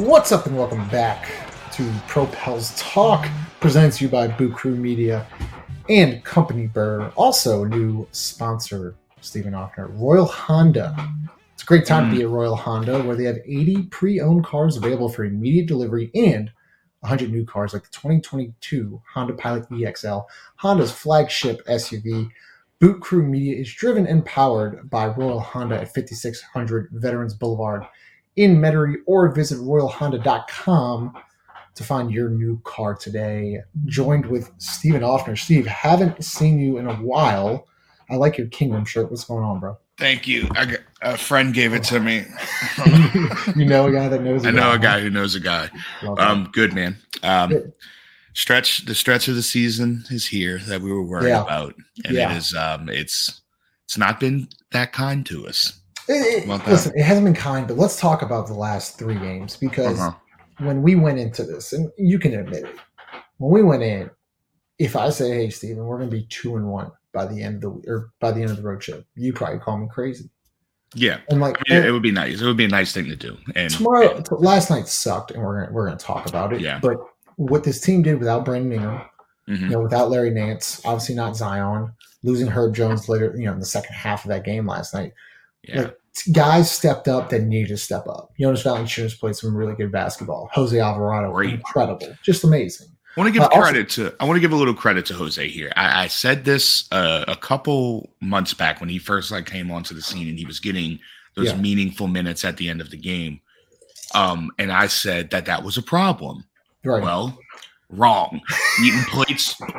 What's up and welcome back to Propel's Talk, presented to you by Boot Crew Media and Company Burger. Also, new sponsor, Stephen Offner, Royal Honda. It's a great time to be at Royal Honda, where they have 80 pre-owned cars available for immediate delivery and 100 new cars like the 2022 Honda Pilot EXL, Honda's flagship SUV. Boot Crew Media is driven and powered by Royal Honda at 5600 Veterans Boulevard in Metairie, or visit royalhonda.com to find your new car today. Joined with Stephen Offner. Steve, haven't seen you in a while. I like your Kingdom shirt. What's going on, bro? Thank you. A friend gave it to me. You know a guy that knows a guy. I know a guy who knows a guy. Good, man. Good. The stretch of the season is here that we were worried about, and it is. It's not been that kind to us. Listen, it hasn't been kind, but let's talk about the last three games, because when we went into this, and you can admit it, when we went in, if I say, "Hey, Steven, we're going to be 2-1 by the end of the road trip," you probably call me crazy. Yeah, and like, I mean, it would be nice. It would be a nice thing to do. And tomorrow, last night sucked, and we're gonna talk about it. Yeah, but what this team did without Brandon Miller, you know, without Larry Nance, obviously not Zion, losing Herb Jones later, you know, in the second half of that game last night. Yeah. Like, guys stepped up that needed to step up. Jonas Valanciunas played some really good basketball. Jose Alvarado, incredible, just amazing. I want to give a little credit to Jose here. I said this a couple months back when he first came onto the scene and he was getting those meaningful minutes at the end of the game, and I said that was a problem. Right. Well, wrong. Eating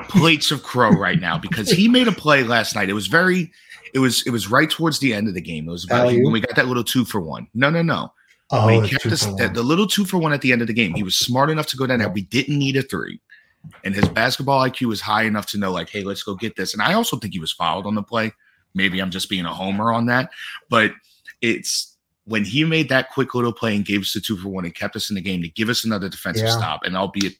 plates of crow right now, because he made a play last night. It was right towards the end of the game. It was about when we got that little 2-for-1. No. Oh, he kept the little 2-for-1 at the end of the game. He was smart enough to go down there. We didn't need a three, and his basketball IQ was high enough to know, like, hey, let's go get this. And I also think he was fouled on the play. Maybe I'm just being a homer on that, but it's. When he made that quick little play and gave us the 2-for-1 and kept us in the game to give us another defensive stop, and albeit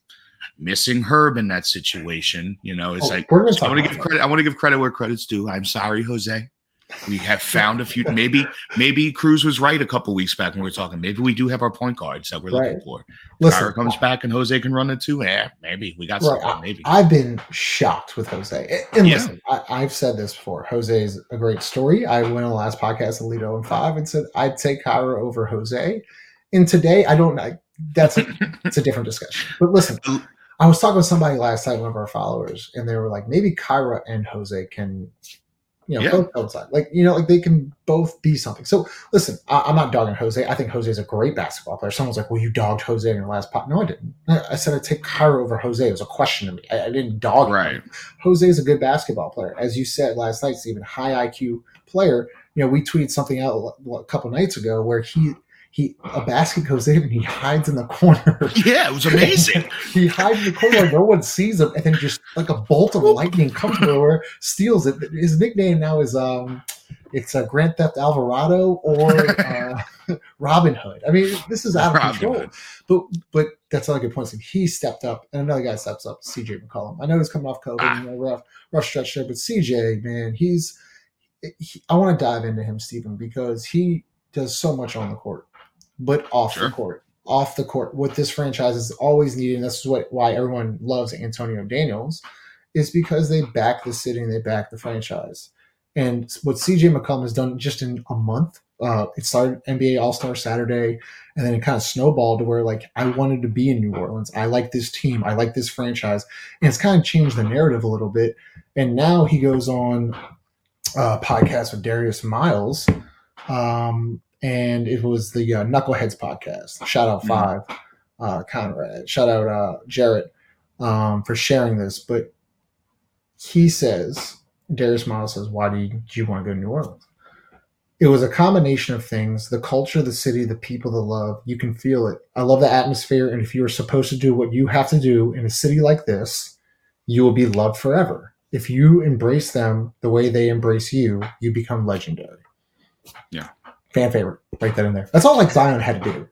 missing Herb in that situation, you know, it's I want to give credit where credit's due. I'm sorry, Jose. We have found a few. Maybe Cruz was right a couple weeks back when we were talking. Maybe we do have our point guards that we're looking for. Listen, Kira comes back and Jose can run it too. Maybe we got something. Maybe I've been shocked with Jose. And listen, I've said this before. Jose is a great story. I went on the last podcast in Lido and 5 and said I'd take Kira over Jose. And today it's a different discussion. But listen, I was talking to somebody last night, one of our followers, and they were like, maybe Kira and Jose can. You know, both outside, they can both be something. So listen, I'm not dogging Jose. I think Jose is a great basketball player. Someone's like, "Well, you dogged Jose in your last pot." No, I didn't. I said I'd take Kira over Jose. It was a question to me. I didn't dog him. Jose is a good basketball player, as you said last night, Stephen. High IQ player. You know, we tweeted something out a couple nights ago where he a basket goes in and he hides in the corner. Yeah, it was amazing. He hides in the corner, no one sees him, and then just like a bolt of lightning comes over, steals it. His nickname now is it's Grand Theft Alvarado or Robin Hood. I mean, this is out of control. But that's another good point. He stepped up, and another guy steps up, CJ McCollum. I know he's coming off COVID, rough stretch there, but CJ, man, I want to dive into him, Stephen, because he does so much on the court. But off the court, what this franchise has always needed, and that's why everyone loves Antonio Daniels, is because they back the city and they back the franchise. And what CJ McCollum has done just in a month, it started NBA All-Star Saturday, and then it kind of snowballed to where, I wanted to be in New Orleans. I like this team. I like this franchise. And it's kind of changed the narrative a little bit. And now he goes on a podcast with Darius Miles, and it was the Knuckleheads podcast. Shout out 5, Conrad. Shout out Jarrett for sharing this. But he says, Darius Miles says, why do you want to go to New Orleans? It was a combination of things, the culture, the city, the people, the love. You can feel it. I love the atmosphere. And if you are supposed to do what you have to do in a city like this, you will be loved forever. If you embrace them the way they embrace you, you become legendary. Yeah. Fan favorite, write that in there. That's all Zion had to do.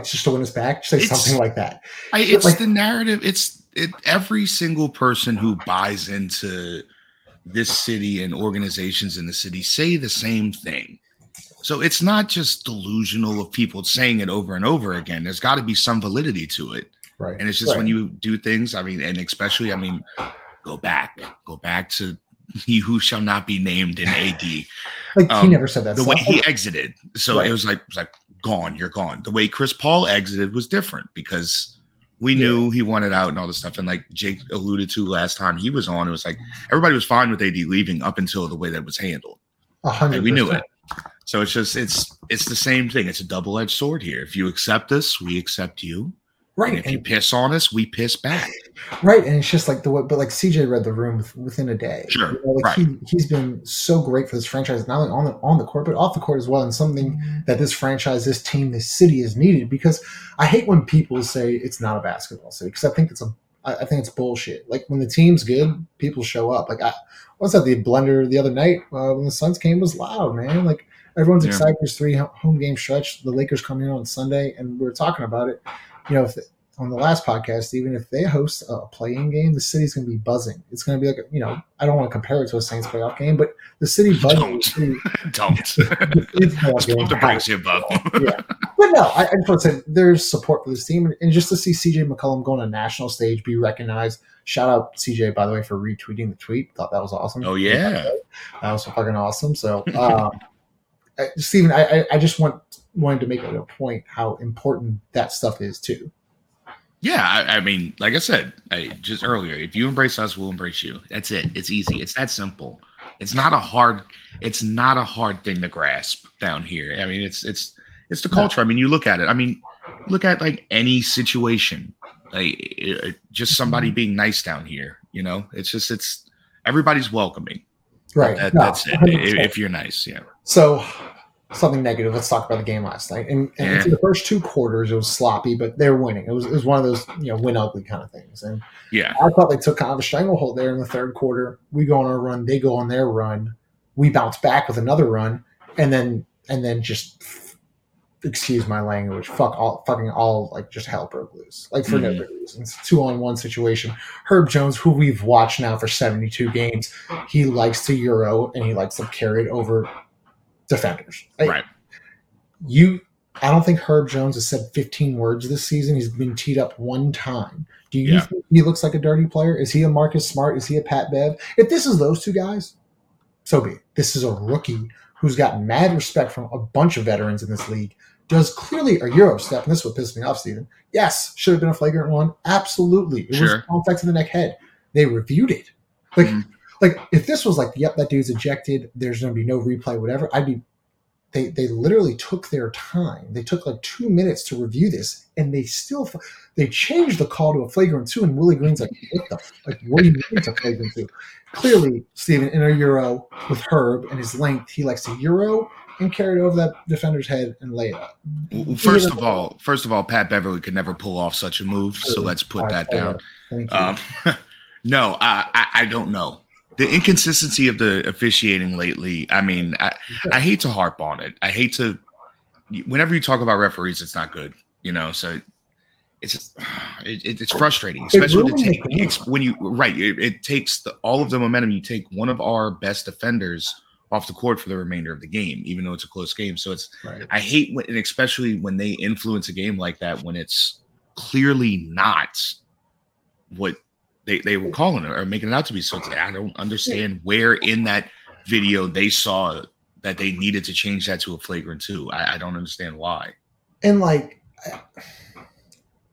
Just to win us back, say something like that. The narrative. Every single person who buys into this city and organizations in the city say the same thing. So it's not just delusional of people saying it over and over again. There's got to be some validity to it. Right. And it's just when you do things, I mean, and especially, I mean, go back to he who shall not be named in AD. Like he never said that. The way he exited. So it was like, gone, you're gone. The way Chris Paul exited was different because we knew he wanted out and all this stuff. And like Jake alluded to last time he was on, it was like everybody was fine with AD leaving up until the way that was handled. 100%. We knew it. So it's just, it's the same thing. It's a double-edged sword here. If you accept us, we accept you. Right. And if you piss on us, we piss back. Right. And it's just like the way, but like CJ read the room within a day. Sure. You know, like he's been so great for this franchise, not only on the court, but off the court as well. And something that this franchise, this team, this city is needed, because I hate when people say it's not a basketball city, because I think it's bullshit. Like when the team's good, people show up. Like what's that? The blender the other night when the Suns game was loud, man. Like everyone's excited for this 3 home game stretch. The Lakers come in on Sunday and we were talking about it. You know, on the last podcast, even if they host a play-in game, the city's going to be buzzing. It's going to be like, you know, I don't want to compare it to a Saints playoff game, but the city buzzing. But no, I just want to say there's support for this team. And just to see CJ McCollum go on a national stage, be recognized. Shout out CJ, by the way, for retweeting the tweet. Thought that was awesome. Oh, yeah. That was fucking awesome. So, Stephen, I just wanted to make it a point how important that stuff is too. Yeah, I mean, like I said just earlier, if you embrace us, we'll embrace you. That's it. It's easy. It's that simple. It's not a hard thing to grasp down here. I mean, it's the culture. I mean, you look at it. I mean, look at like any situation, like just somebody being nice down here. You know, it's everybody's welcoming. Right. That's it. 100%. If you're nice, yeah. So. Something negative. Let's talk about the game last night. And for the first two quarters, it was sloppy, but they were winning. It was one of those, you know, win ugly kind of things. And I thought they took kind of a stranglehold there in the third quarter. We go on our run, they go on their run. We bounce back with another run, and then just excuse my language. Fucking all like just hell broke loose. Like for no good reason. It's a 2-on-1 situation. Herb Jones, who we've watched now for 72 games, he likes to Euro and he likes to carry it over defenders. Like, right. I don't think Herb Jones has said 15 words this season. He's been teed up one time. Do you think he looks like a dirty player? Is he a Marcus Smart? Is he a Pat Bev? If this is those two guys, so be it. This is a rookie who's got mad respect from a bunch of veterans in this league, does clearly a Euro step, and this is what pissed me off, Stephen. Yes, should have been a flagrant one. Absolutely. It was contact to the neck head. They reviewed it. Like, like, if this was like, yep, that dude's ejected, there's going to be no replay, whatever, they literally took their time. They took like 2 minutes to review this, and they changed the call to a flagrant two, and Willie Green's like, what do you mean to flagrant two? Clearly, Stephen, in a Euro with Herb and his length, he likes to Euro and carry it over that defender's head and lay it up. Well, first of all, Pat Beverly could never pull off such a move, so let's put that down. Thank you. No, I don't know. The inconsistency of the officiating lately, I mean, I hate to harp on it. I hate to – whenever you talk about referees, it's not good, you know. So it's frustrating, especially it takes all of the momentum. You take one of our best defenders off the court for the remainder of the game, even though it's a close game. So it's – I hate – and especially when they influence a game like that, when it's clearly not what – They were calling it or making it out to be. So I don't understand where in that video they saw that they needed to change that to a flagrant two. I don't understand why. And like,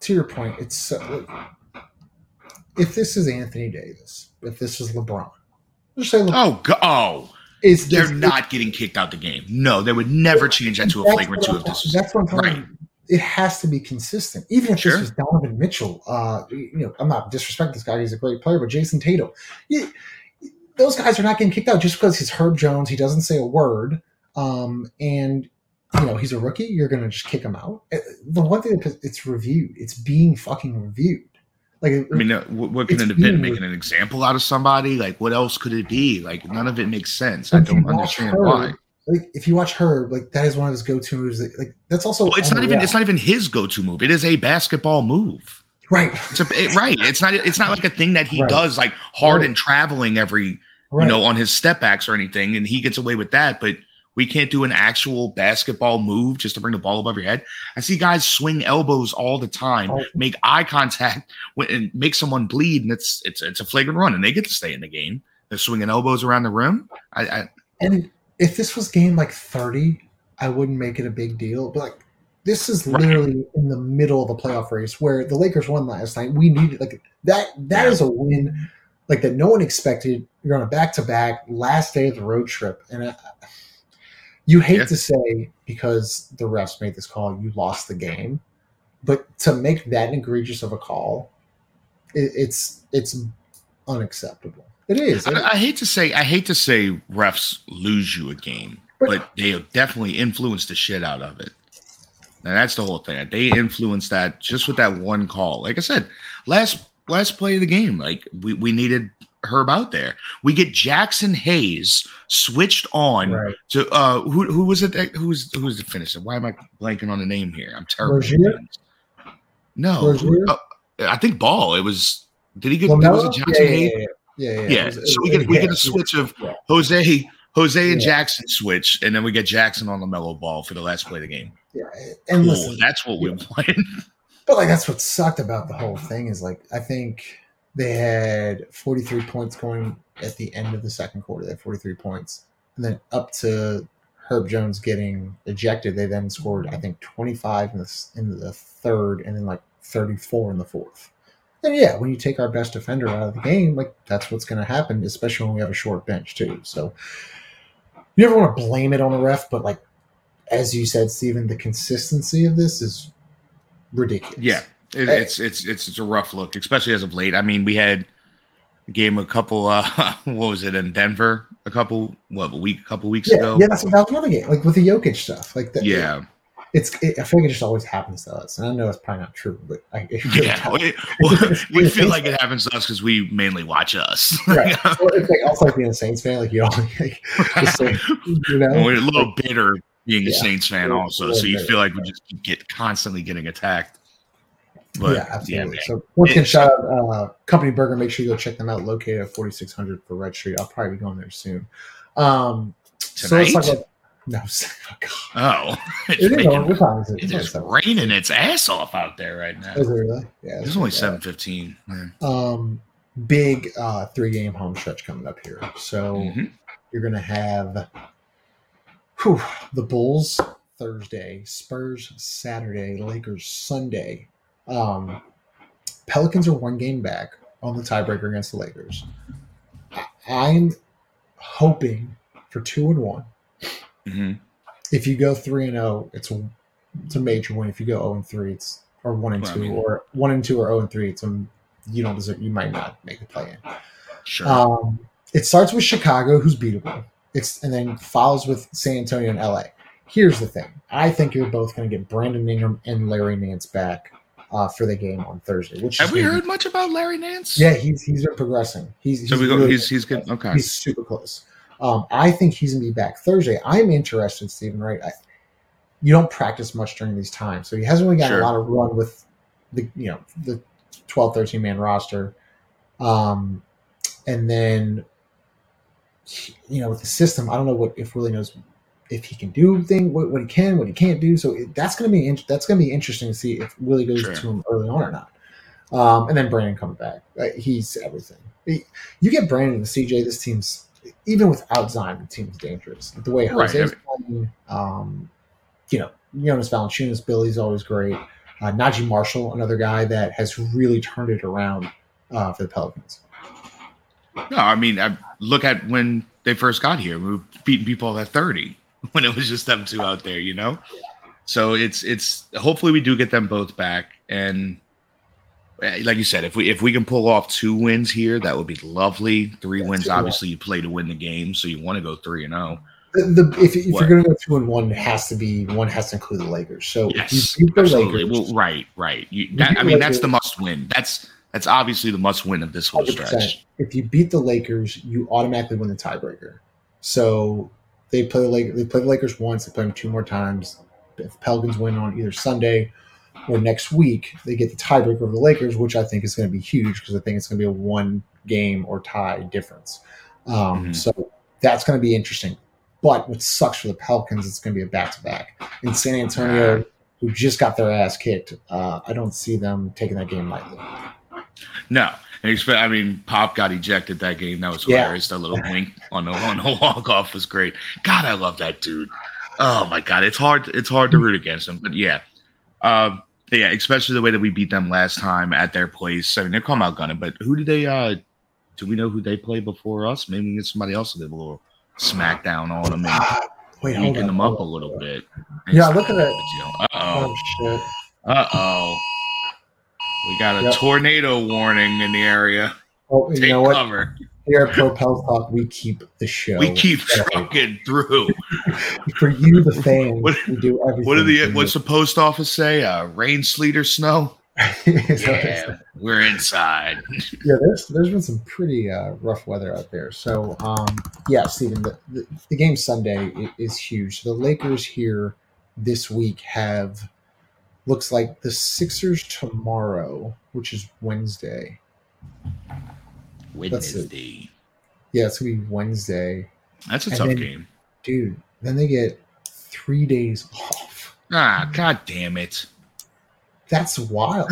to your point, it's if this is Anthony Davis, if this is LeBron, just say LeBron. They're not getting kicked out the game. No, they would never change that to a flagrant two if this was. That's what I'm talking about. It has to be consistent. Even if this was Donovan Mitchell, you know, I'm not disrespecting this guy. He's a great player, but Jason Tatum, those guys are not getting kicked out just because he's Herb Jones. He doesn't say a word, and you know he's a rookie. You're going to just kick him out. The one thing it's reviewed. It's being fucking reviewed. Like, I mean, what could it have been? Making an example out of somebody? Like, what else could it be? Like, none of it makes sense. I don't understand why. Like if you watch Herb, like that is one of his go-to moves. Like that's also it's not even his go-to move. It is a basketball move, right? It's not like a thing that he does like hard and traveling every on his step backs or anything, and he gets away with that. But We can't do an actual basketball move just to bring the ball above your head. I see guys swing elbows all the time, make eye contact, and make someone bleed, and it's a flagrant run, and they get to stay in the game. They're swinging elbows around the rim. And if this was game like 30, I wouldn't make it a big deal. But like this is literally right in the middle of a playoff race where the Lakers won last night. We needed like that. That is a win like that no one expected. You're on a back-to-back last day of the road trip, and you hate to say because the refs made this call, you lost the game, but to make that egregious of a call, it's unacceptable. It is. I hate to say refs lose you a game, but they have definitely influenced the shit out of it. And that's the whole thing. They influenced that just with that one call. Like I said, last play of the game, like we needed Herb out there. We get Jaxson Hayes switched on to who was it? Who was the finisher? Why am I blanking on the name here? I'm terrible. I think Ball. It was. Did he get? Was it Jaxson Hayes? Yeah. So we get a switch of Jose and Jaxson switch, and then we get Jaxson on LaMelo Ball for the last play of the game. Yeah, and listen, that's what we wanted. But like, that's what sucked about the whole thing is like, I think they had 43 points going at the end of the second quarter. They had 43 points, and then up to Herb Jones getting ejected, they then scored I think 25 in the third, and then like 34 in the fourth. And yeah, when you take our best defender out of the game, like that's what's going to happen, especially when we have a short bench too. So you never want to blame it on the ref, but like as you said, Stephen, the consistency of this is ridiculous. Yeah. It's a rough look, especially as of late. I mean, we had a game in Denver a couple weeks ago. Yeah, that's about another game, like with the Jokic stuff. Like that. Yeah. I feel like it just always happens to us. And I know it's probably not true, but we feel like it happens to us because we mainly watch us. Right. Well, it's like also like being a Saints fan, like you all we're a little bitter being a Saints fan also. So you feel like we just get constantly getting attacked. But, yeah, absolutely. So once again, shout out Company Burger. Make sure you go check them out. Located at 4600 for Red Street. I'll probably be going there soon. Tonight? So let's talk about It's raining its ass off out there right now. Is it really? Yeah. It's only 7:15. Big 3-game home stretch coming up here. So you're gonna have the Bulls Thursday, Spurs Saturday, Lakers Sunday. Pelicans are one game back on the tiebreaker against the Lakers. I'm hoping for 2-1. Mm-hmm. If you go 3-0, it's a major win. If you go 0-3, it's or 1-2, or 1-2 or 0-3, it's you don't deserve. You might not make the play in. Sure. It starts with Chicago, who's beatable. And then follows with San Antonio and LA. Here's the thing: I think you're both going to get Brandon Ingram and Larry Nance back for the game on Thursday. Which have we heard much about Larry Nance? Yeah, he's been progressing. He's good. Okay, he's super close. I think he's going to be back Thursday. I'm interested, Stephen, right? You don't practice much during these times, so he hasn't really gotten a lot of run with the 12, 13-man roster. And then, with the system, I don't know if really knows if he can do thing, what he can, what he can't do. So that's going to be interesting to see if Willie goes to him early on or not. And then Brandon coming back. He's everything. You get Brandon and CJ, this team's – even without Zion, the team is dangerous. The way Jose's playing, Jonas Valanciunas, Billy's always great. Najee Marshall, another guy that has really turned it around for the Pelicans. No, I mean, look at when they first got here. We were beating people at 30 when it was just them two out there, So it's hopefully we do get them both back. And like you said, if we can pull off 2 wins here, that would be lovely. 3 wins, obviously, you play to win the game, so you want to go 3-0. If you're going to go 2-1, it has to be one has to include the Lakers. So yes, you beat the Lakers, well, right. That's the must win. That's obviously the must win of this whole stretch. If you beat the Lakers, you automatically win the tiebreaker. So they play the Lakers. They play the Lakers once. They play them 2 more times. If the Pelicans win on either Sunday or next week, they get the tiebreaker over the Lakers, which I think is going to be huge because I think it's going to be a 1 game or tie difference. So that's going to be interesting. But what sucks for the Pelicans, it's going to be a back-to-back. In San Antonio, who just got their ass kicked, I don't see them taking that game lightly. No. I mean, Pop got ejected that game. That was hilarious. Yeah. That little wink on the walk-off was great. God, I love that dude. Oh, my God. It's hard to root against him. But, yeah. Yeah, especially the way that we beat them last time at their place. I mean, they're come out gunning, but who did they do we know who they played before us? Maybe we can get somebody else to give a little smackdown on them and weaken them up a little bit. Yeah, look at it. Uh-oh. Oh, shit. Uh-oh. We got a tornado warning in the area. Oh, take cover. What? Here at Propel's Talk, we keep the show. We keep trucking through. For you, the fans, we do everything. What's the post office say? Rain, sleet, or snow? Yeah, we're inside. Yeah, there's been some pretty rough weather out there. So, yeah, Stephen, the game Sunday is huge. The Lakers here this week have, looks like the Sixers tomorrow, which is Wednesday. Wednesday. Yeah, it's going to be Wednesday. That's a tough game. Dude, then they get 3 days off. Ah, God damn it. That's wild.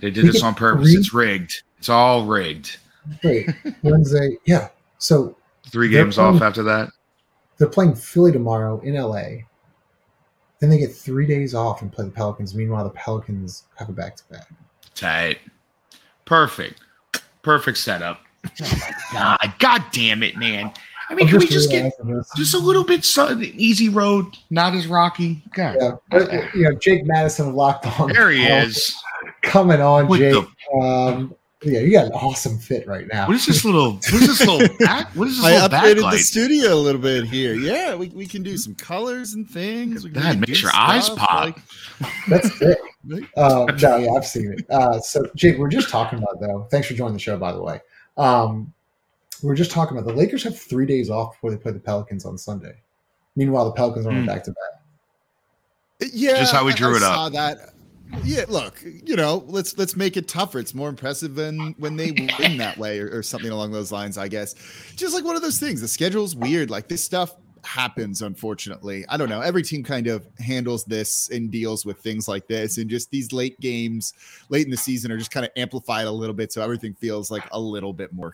They did this on purpose. It's rigged. It's all rigged. Wait, Wednesday. Yeah. So 3 games off after that? They're playing Philly tomorrow in L.A. Then they get 3 days off and play the Pelicans. Meanwhile, the Pelicans have a back-to-back. Tight. Perfect. Perfect setup. Oh my God. God damn it, man. I mean, can we just get just a little bit easy road, not as rocky? God. Yeah. You know, Jake Madison locked on. There he is. Coming on, what Jake. Yeah, you got an awesome fit right now. What is this little backlight? I updated the studio a little bit here. Yeah, we can do some colors and things. That makes your eyes pop. Like, that's it. No, yeah, I've seen it. So, Jake, we're just talking about, though. Thanks for joining the show, by the way. We're just talking about the Lakers have 3 days off before they play the Pelicans on Sunday. Meanwhile, the Pelicans are on back-to-back. Yeah. Just how we drew it up. I saw that. Yeah, look, you know, let's make it tougher. It's more impressive than when they win that way or something along those lines, I guess. Just like one of those things. The schedule's weird. Like, this stuff happens, unfortunately. I don't know. Every team kind of handles this and deals with things like this. And just these late games, late in the season, are just kind of amplified a little bit. So everything feels like a little bit more.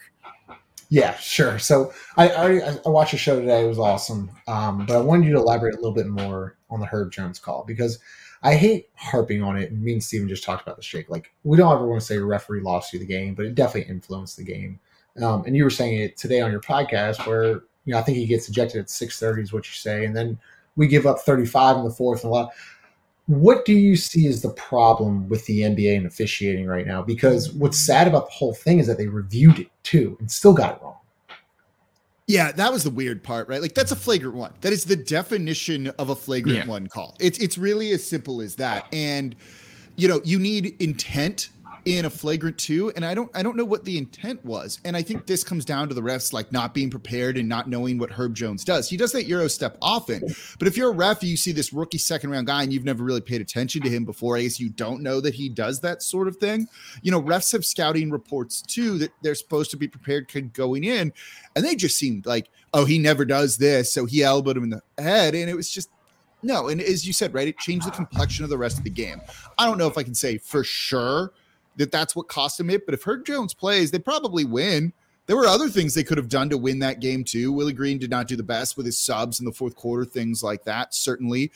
Yeah, sure. So I watched a show today. It was awesome. But I wanted you to elaborate a little bit more on the Herb Jones call, because I hate harping on it. Me and Steven just talked about this, Jake. Like, we don't ever want to say a referee lost you the game, but it definitely influenced the game. And you were saying it today on your podcast where, you know, I think he gets ejected at 6:30 is what you say. And then we give up 35 in the fourth and a lot. What do you see as the problem with the NBA and officiating right now? Because what's sad about the whole thing is that they reviewed it too and still got it wrong. Yeah, that was the weird part, right? Like, that's a flagrant one. That is the definition of a flagrant one call. It's really as simple as that. And, you know, you need intent in a flagrant two, and I don't know what the intent was. And I think this comes down to the refs, like, not being prepared and not knowing what Herb Jones does. He does that Euro step often, but if you're a ref, you see this rookie second round guy and you've never really paid attention to him before, I guess you don't know that he does that sort of thing. You know, refs have scouting reports too that they're supposed to be prepared going in, and they just seemed like, oh, he never does this, so he elbowed him in the head, and it was just no. And as you said, right, it changed the complexion of the rest of the game. I don't know if I can say for sure that that's what cost him it, but if Herb Jones plays, they probably win. There were other things they could have done to win that game too. Willie Green did not do the best with his subs in the fourth quarter, things like that, certainly.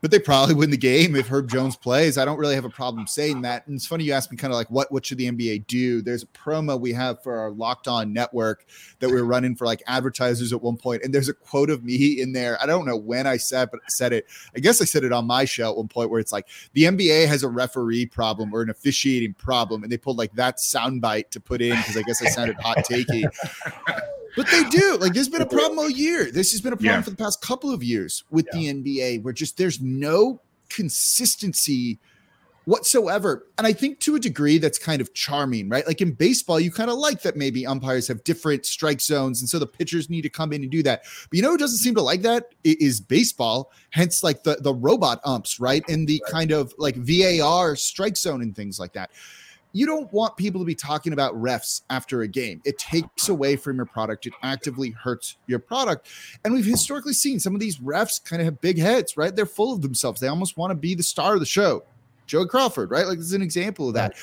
But they probably win the game if Herb Jones plays. I don't really have a problem saying that. And it's funny you asked me kind of like, what should the NBA do? There's a promo we have for our Locked On network that we were running for like advertisers at one point, and there's a quote of me in there. I don't know when I said it. I guess I said it on my show at one point where it's like, the NBA has a referee problem or an officiating problem, and they pulled like that soundbite to put in because I guess I sounded hot takey. But they do. Like, there's been a problem all year. This has been a problem for the past couple of years with the NBA, where just there's no consistency whatsoever. And I think to a degree that's kind of charming, right? Like in baseball, you kind of like that maybe umpires have different strike zones, and so the pitchers need to come in and do that. But you know who doesn't seem to like that? It is baseball, hence like the robot umps, right? And the kind of like VAR strike zone and things like that. you don't want people to be talking about refs after a game. It takes away from your product. It actively hurts your product. And we've historically seen some of these refs kind of have big heads, right? They're full of themselves. They almost want to be the star of the show. Joey Crawford, right? Like, this is an example of that.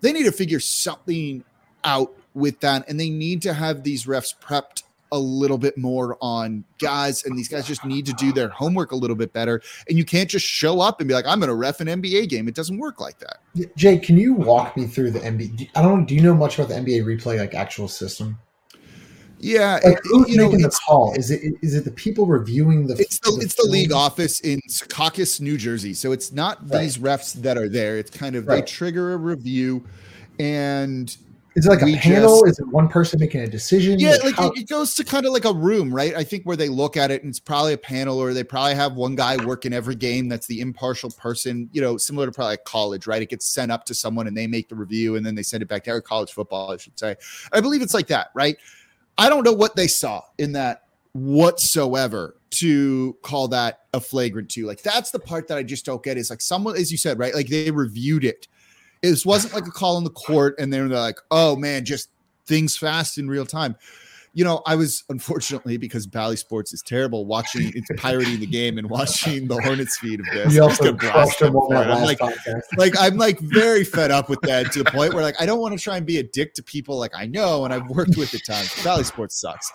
They need to figure something out with that. And they need to have these refs prepped a little bit more on guys, and these guys just need to do their homework a little bit better. And you can't just show up and be like, I'm going to ref an NBA game. It doesn't work like that. Jake, can you walk me through the NBA? I don't know. Do you know much about the NBA replay, like actual system? Yeah. Like, who's making the call? Is it the people reviewing the? It's the league office in Secaucus, New Jersey. So it's not these refs that are there. It's kind of they trigger a review, and is it like a panel? Is it one person making a decision? Yeah, it goes to kind of like a room, right? I think where they look at it, and it's probably a panel, or they probably have one guy working every game that's the impartial person, similar to probably like college, right? It gets sent up to someone and they make the review and then they send it back to college football, I should say. I believe it's like that, right? I don't know what they saw in that whatsoever to call that a flagrant two. Like, that's the part that I just don't get, is like someone, as you said, right? Like, they reviewed it. It wasn't like a call on the court and they're like, oh man, just things fast in real time. I was, unfortunately, because Bally Sports is terrible, watching, it's pirating the game and watching the Hornets feed of this. I'm very fed up with that, to the point where, like, I don't want to try and be a dick to people, like, I know, and I've worked with at times. Bally Sports sucks.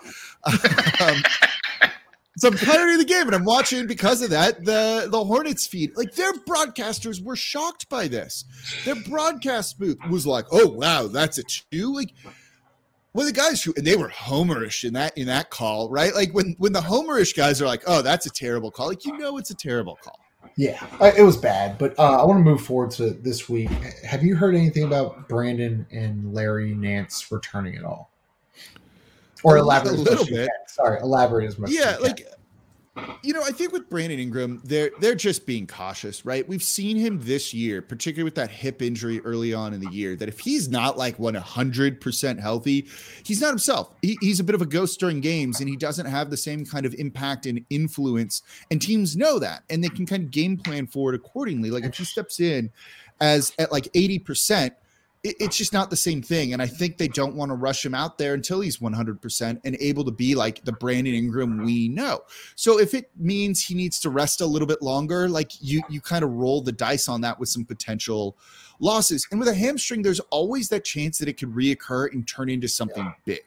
So I'm pirating the game, and I'm watching, because of that, the Hornets feed. Like, their broadcasters were shocked by this. Their broadcast booth was like, oh wow, that's a two. Like, well, the guys who, and they were homerish in that call, right? Like, when the homerish guys are like, oh, that's a terrible call, like, it's a terrible call. Yeah, it was bad. But I want to move forward to this week. Have you heard anything about Brandon and Larry Nance returning at all? Or elaborate a little bit. Sorry, elaborate as much. Yeah, I think with Brandon Ingram, they're just being cautious, right? We've seen him this year, particularly with that hip injury early on in the year, that if he's not like 100% healthy, he's not himself. He's a bit of a ghost during games, and he doesn't have the same kind of impact and influence. And teams know that, and they can kind of game plan for it accordingly. Like, if he steps in at 80%. It's just not the same thing. And I think they don't want to rush him out there until he's 100% and able to be like the Brandon Ingram we know. So if it means he needs to rest a little bit longer, like, you kind of roll the dice on that with some potential losses. And with a hamstring, there's always that chance that it could reoccur and turn into something big,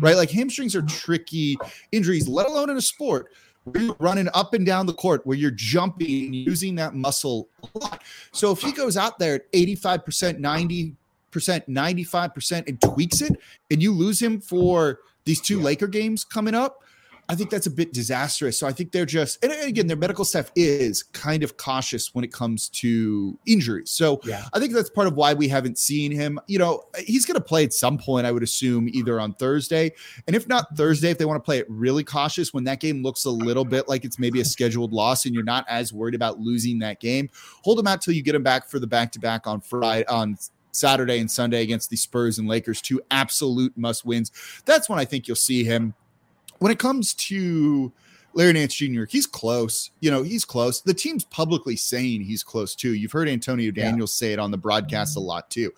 right? Like, hamstrings are tricky injuries, let alone in a sport where you're running up and down the court, where you're jumping and using that muscle a lot. So if he goes out there at 85%, 95% and tweaks it, and you lose him for these two Laker games coming up, I think that's a bit disastrous. So I think they're just, and again, their medical staff is kind of cautious when it comes to injuries. So I think that's part of why we haven't seen him. He's going to play at some point, I would assume, either on Thursday. And if not Thursday, if they want to play it really cautious, when that game looks a little bit like it's maybe a scheduled loss and you're not as worried about losing that game, hold him out till you get him back for the back-to-back on Friday, on Saturday and Sunday against the Spurs and Lakers, two absolute must wins. That's when I think you'll see him. When it comes to Larry Nance Jr., he's close. He's close. The team's publicly saying he's close too. You've heard Antonio Daniels say it on the broadcast a lot too.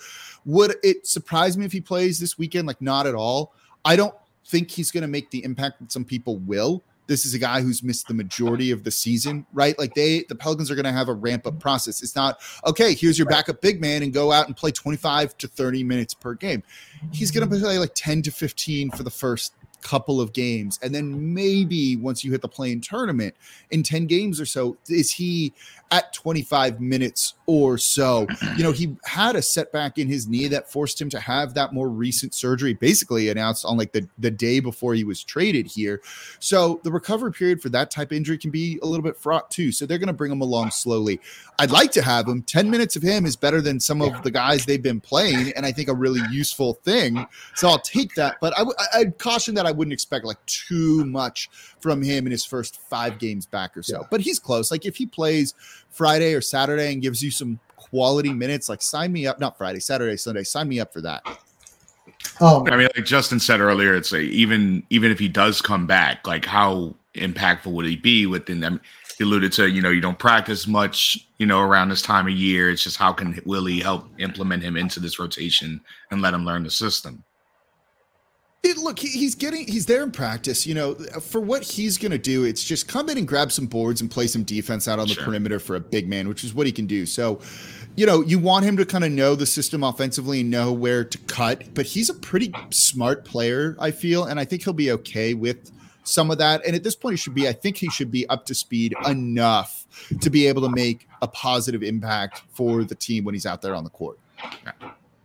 Would it surprise me if he plays this weekend? Like, not at all. I don't think he's going to make the impact that some people will. This is a guy who's missed the majority of the season, right? Like, the Pelicans are going to have a ramp up process. It's not, okay, here's your backup big man and go out and play 25 to 30 minutes per game. He's going to play like 10 to 15 for the first couple of games. And then maybe once you hit the play-in tournament in 10 games or so, is he at 25 minutes or so? He had a setback in his knee that forced him to have that more recent surgery, basically announced on like the day before he was traded here. So the recovery period for that type of injury can be a little bit fraught too. So they're going to bring him along slowly. I'd like to have him. 10 minutes of him is better than some of the guys they've been playing, and I think a really useful thing. So I'll take that, but I'd caution that I wouldn't expect like too much from him in his first 5 games back or so, but he's close. Like, if he plays Friday or Saturday and gives you some quality minutes, like, sign me up. Not Friday, Saturday, Sunday, sign me up for that. I mean, like Justin said earlier, it's like even if he does come back, like how impactful would he be within them? He alluded to, you know, you don't practice much, you know, around this time of year. It's just how can Willie help implement him into this rotation and let him learn the system? Look, he's there in practice, you know, for what he's going to do. It's just come in and grab some boards and play some defense out on the perimeter for a big man, which is what he can do. So, you know, you want him to kind of know the system offensively and know where to cut, but he's a pretty smart player, I feel. And I think he'll be okay with some of that. And at this point, he should be up to speed enough to be able to make a positive impact for the team when he's out there on the court.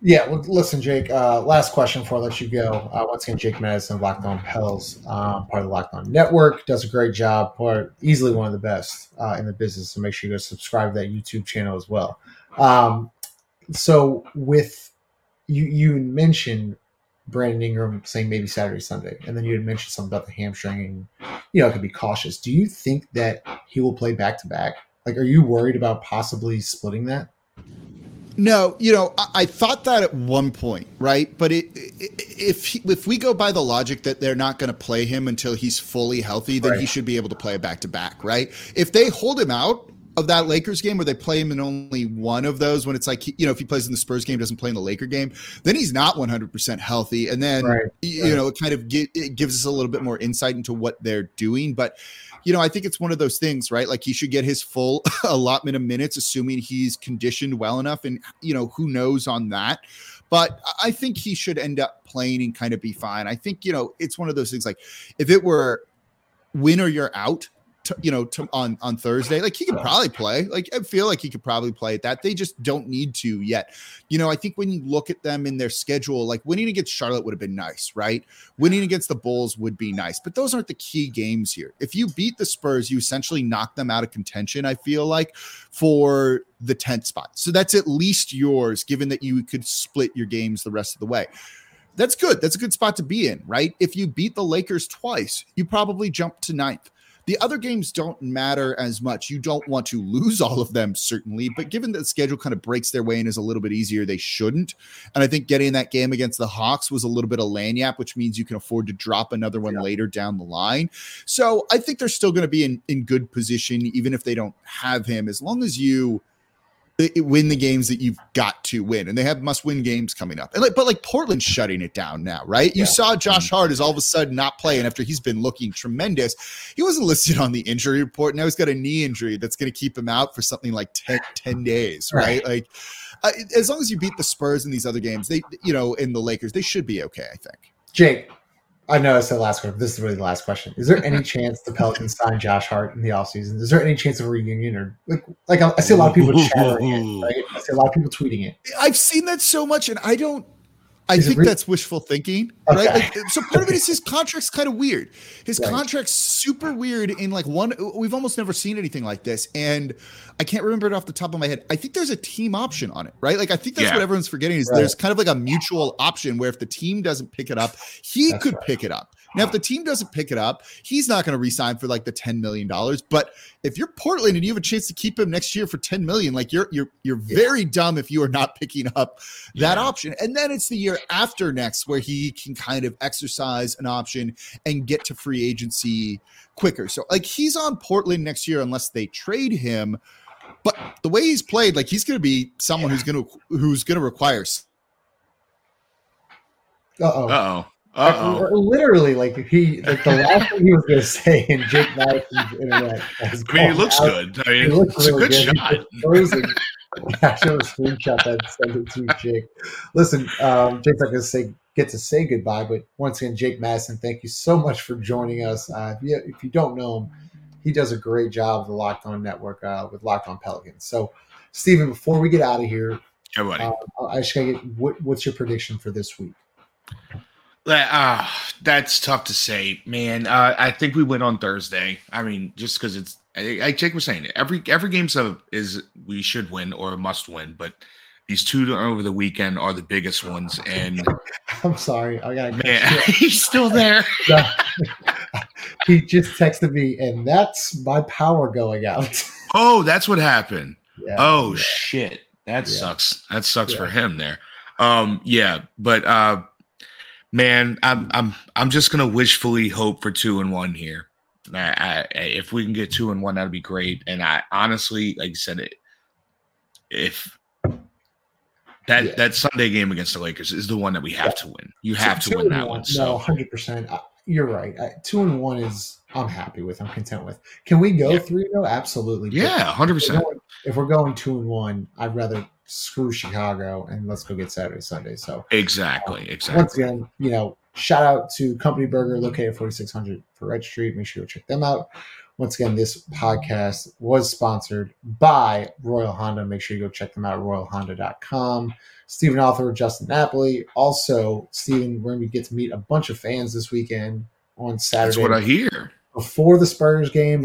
Yeah, well, listen, Jake, last question before I let you go. Once again, Jake Madison, Locked On Pels, part of the Locked On Network, does a great job, easily one of the best in the business. So make sure you go subscribe to that YouTube channel as well. So with you mentioned Brandon Ingram saying maybe Saturday, Sunday, and then you had mentioned something about the hamstring and, you know, it could be cautious. Do you think that he will play back-to-back? Like, are you worried about possibly splitting that? No, you know, I thought that at one point, right? But if we go by the logic that they're not going to play him until he's fully healthy, then he should be able to play a back-to-back, right? If they hold him out of that Lakers game where they play him in only one of those, when it's like, you know, if he plays in the Spurs game, doesn't play in the Laker game, then he's not 100% healthy. And then, you know, it kind of it gives us a little bit more insight into what they're doing. But, you know, I think it's one of those things, right? Like he should get his full allotment of minutes, assuming he's conditioned well enough. And, you know, who knows on that. But I think he should end up playing and kind of be fine. I think, you know, it's one of those things like if it were win or you're out, on Thursday, like he could probably play. Like I feel like he could probably play at that. They just don't need to yet. You know, I think when you look at them in their schedule, like winning against Charlotte would have been nice, right? Winning against the Bulls would be nice, but those aren't the key games here. If you beat the Spurs, you essentially knock them out of contention, I feel like, for the 10th spot. So that's at least yours, given that you could split your games the rest of the way. That's good. That's a good spot to be in, right? If you beat the Lakers twice, you probably jump to 9th. The other games don't matter as much. You don't want to lose all of them, certainly, but given that the schedule kind of breaks their way and is a little bit easier, they shouldn't. And I think getting that game against the Hawks was a little bit of lagniappe, which means you can afford to drop another one later down the line. So I think they're still going to be in good position, even if they don't have him, as long as you win the games that you've got to win. And they have must-win games coming up. And like Portland's shutting it down now, right? You saw Josh Hart is all of a sudden not playing after he's been looking tremendous. He wasn't listed on the injury report. Now he's got a knee injury that's going to keep him out for something like 10 days, right? Like as long as you beat the Spurs in these other games, they, you know, in the Lakers, they should be okay, I think. Jake, I know I said last question, but this is really the last question. Is there any chance the Pelicans sign Josh Hart in the offseason? Is there any chance of a reunion? Or like I see a lot of people chattering it, right? I see a lot of people tweeting it. I've seen that so much, and I don't – I think that's wishful thinking, right? Like, so part of it is his contract's kind of weird. His contract's super weird in like one – we've almost never seen anything like this, and I can't remember it off the top of my head. I think there's a team option on it, right? Like I think that's what everyone's forgetting is there's kind of like a mutual option where if the team doesn't pick it up, he could pick it up. Now, if the team doesn't pick it up, he's not going to re-sign for like the $10 million. But if you're Portland and you have a chance to keep him next year for $10 million, like you're very dumb if you are not picking up that option. And then it's the year after next where he can kind of exercise an option and get to free agency quicker. So like he's on Portland next year unless they trade him. But the way he's played, like he's going to be someone who's going to require. Literally, like he, like the last thing he was going to say in Jake Madison's internet. I mean, he looks good. I mean, it's really a good shot. I showed a screenshot that sent it to Jake. Listen, Jake's not going to get to say goodbye, but once again, Jake Madison, thank you so much for joining us. If you don't know him, he does a great job of the Locked On Network with Locked On Pelicans. So, Stephen, before we get out of here, I just gotta get what's your prediction for this week? That's tough to say, man. I think we win on Thursday. I mean, just because it's like Jake was saying, every game is we should win or must win, but these two over the weekend are the biggest ones. And I'm sorry, I gotta. Man, he's still there. No. He just texted me, and that's my power going out. Oh, that's what happened. Yeah. Oh, shit. That sucks. That sucks for him there. But Man, I'm just gonna wishfully hope for 2-1 here. If we can get 2-1, that'd be great. And I honestly, like you said, that Sunday game against the Lakers is the one that we have to win. You have to win that one. So. No, 100%. You're right. 2-1 is I'm happy with. I'm content with. Can we go 3-0? Absolutely. Yeah, 100%. If we're going 2-1, I'd rather screw Chicago and let's go get Saturday, Sunday. So exactly. Once again, shout out to Company Burger located at 4600 Ferret Street. Make sure you check them out. Once again, this podcast was sponsored by Royal Honda. Make sure you go check them out at royalhonda.com. Stephen Offner, Justin Napoli. Also, Stephen, we're going to get to meet a bunch of fans this weekend on Saturday. That's what I hear. Before the Spurs game,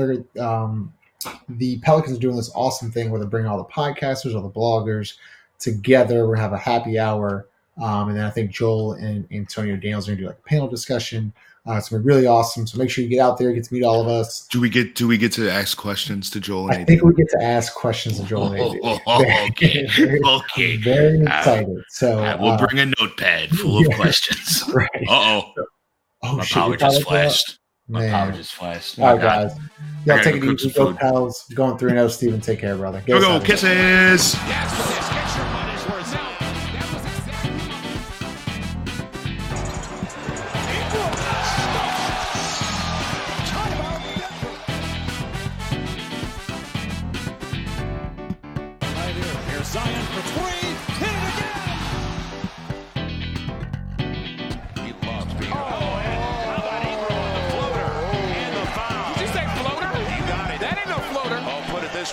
the Pelicans are doing this awesome thing where they bring all the podcasters, all the bloggers together. We're going to have a happy hour. And then I think Joel and Antonio Daniels are going to do a panel discussion. It's going to be really awesome. So make sure you get out there, get to meet all of us. Do we get to ask questions to Joel? And I think we get to ask questions to Joel. Okay. Okay. Very excited. So we'll bring a notepad full of questions. Right. My power just flashed. All right, guys. Y'all take it easy. Go Pals. Going 3-0, Stephen. Take care, brother. Go. Kisses.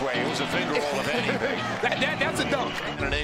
Way. It was a finger roll of anything. That's a dunk.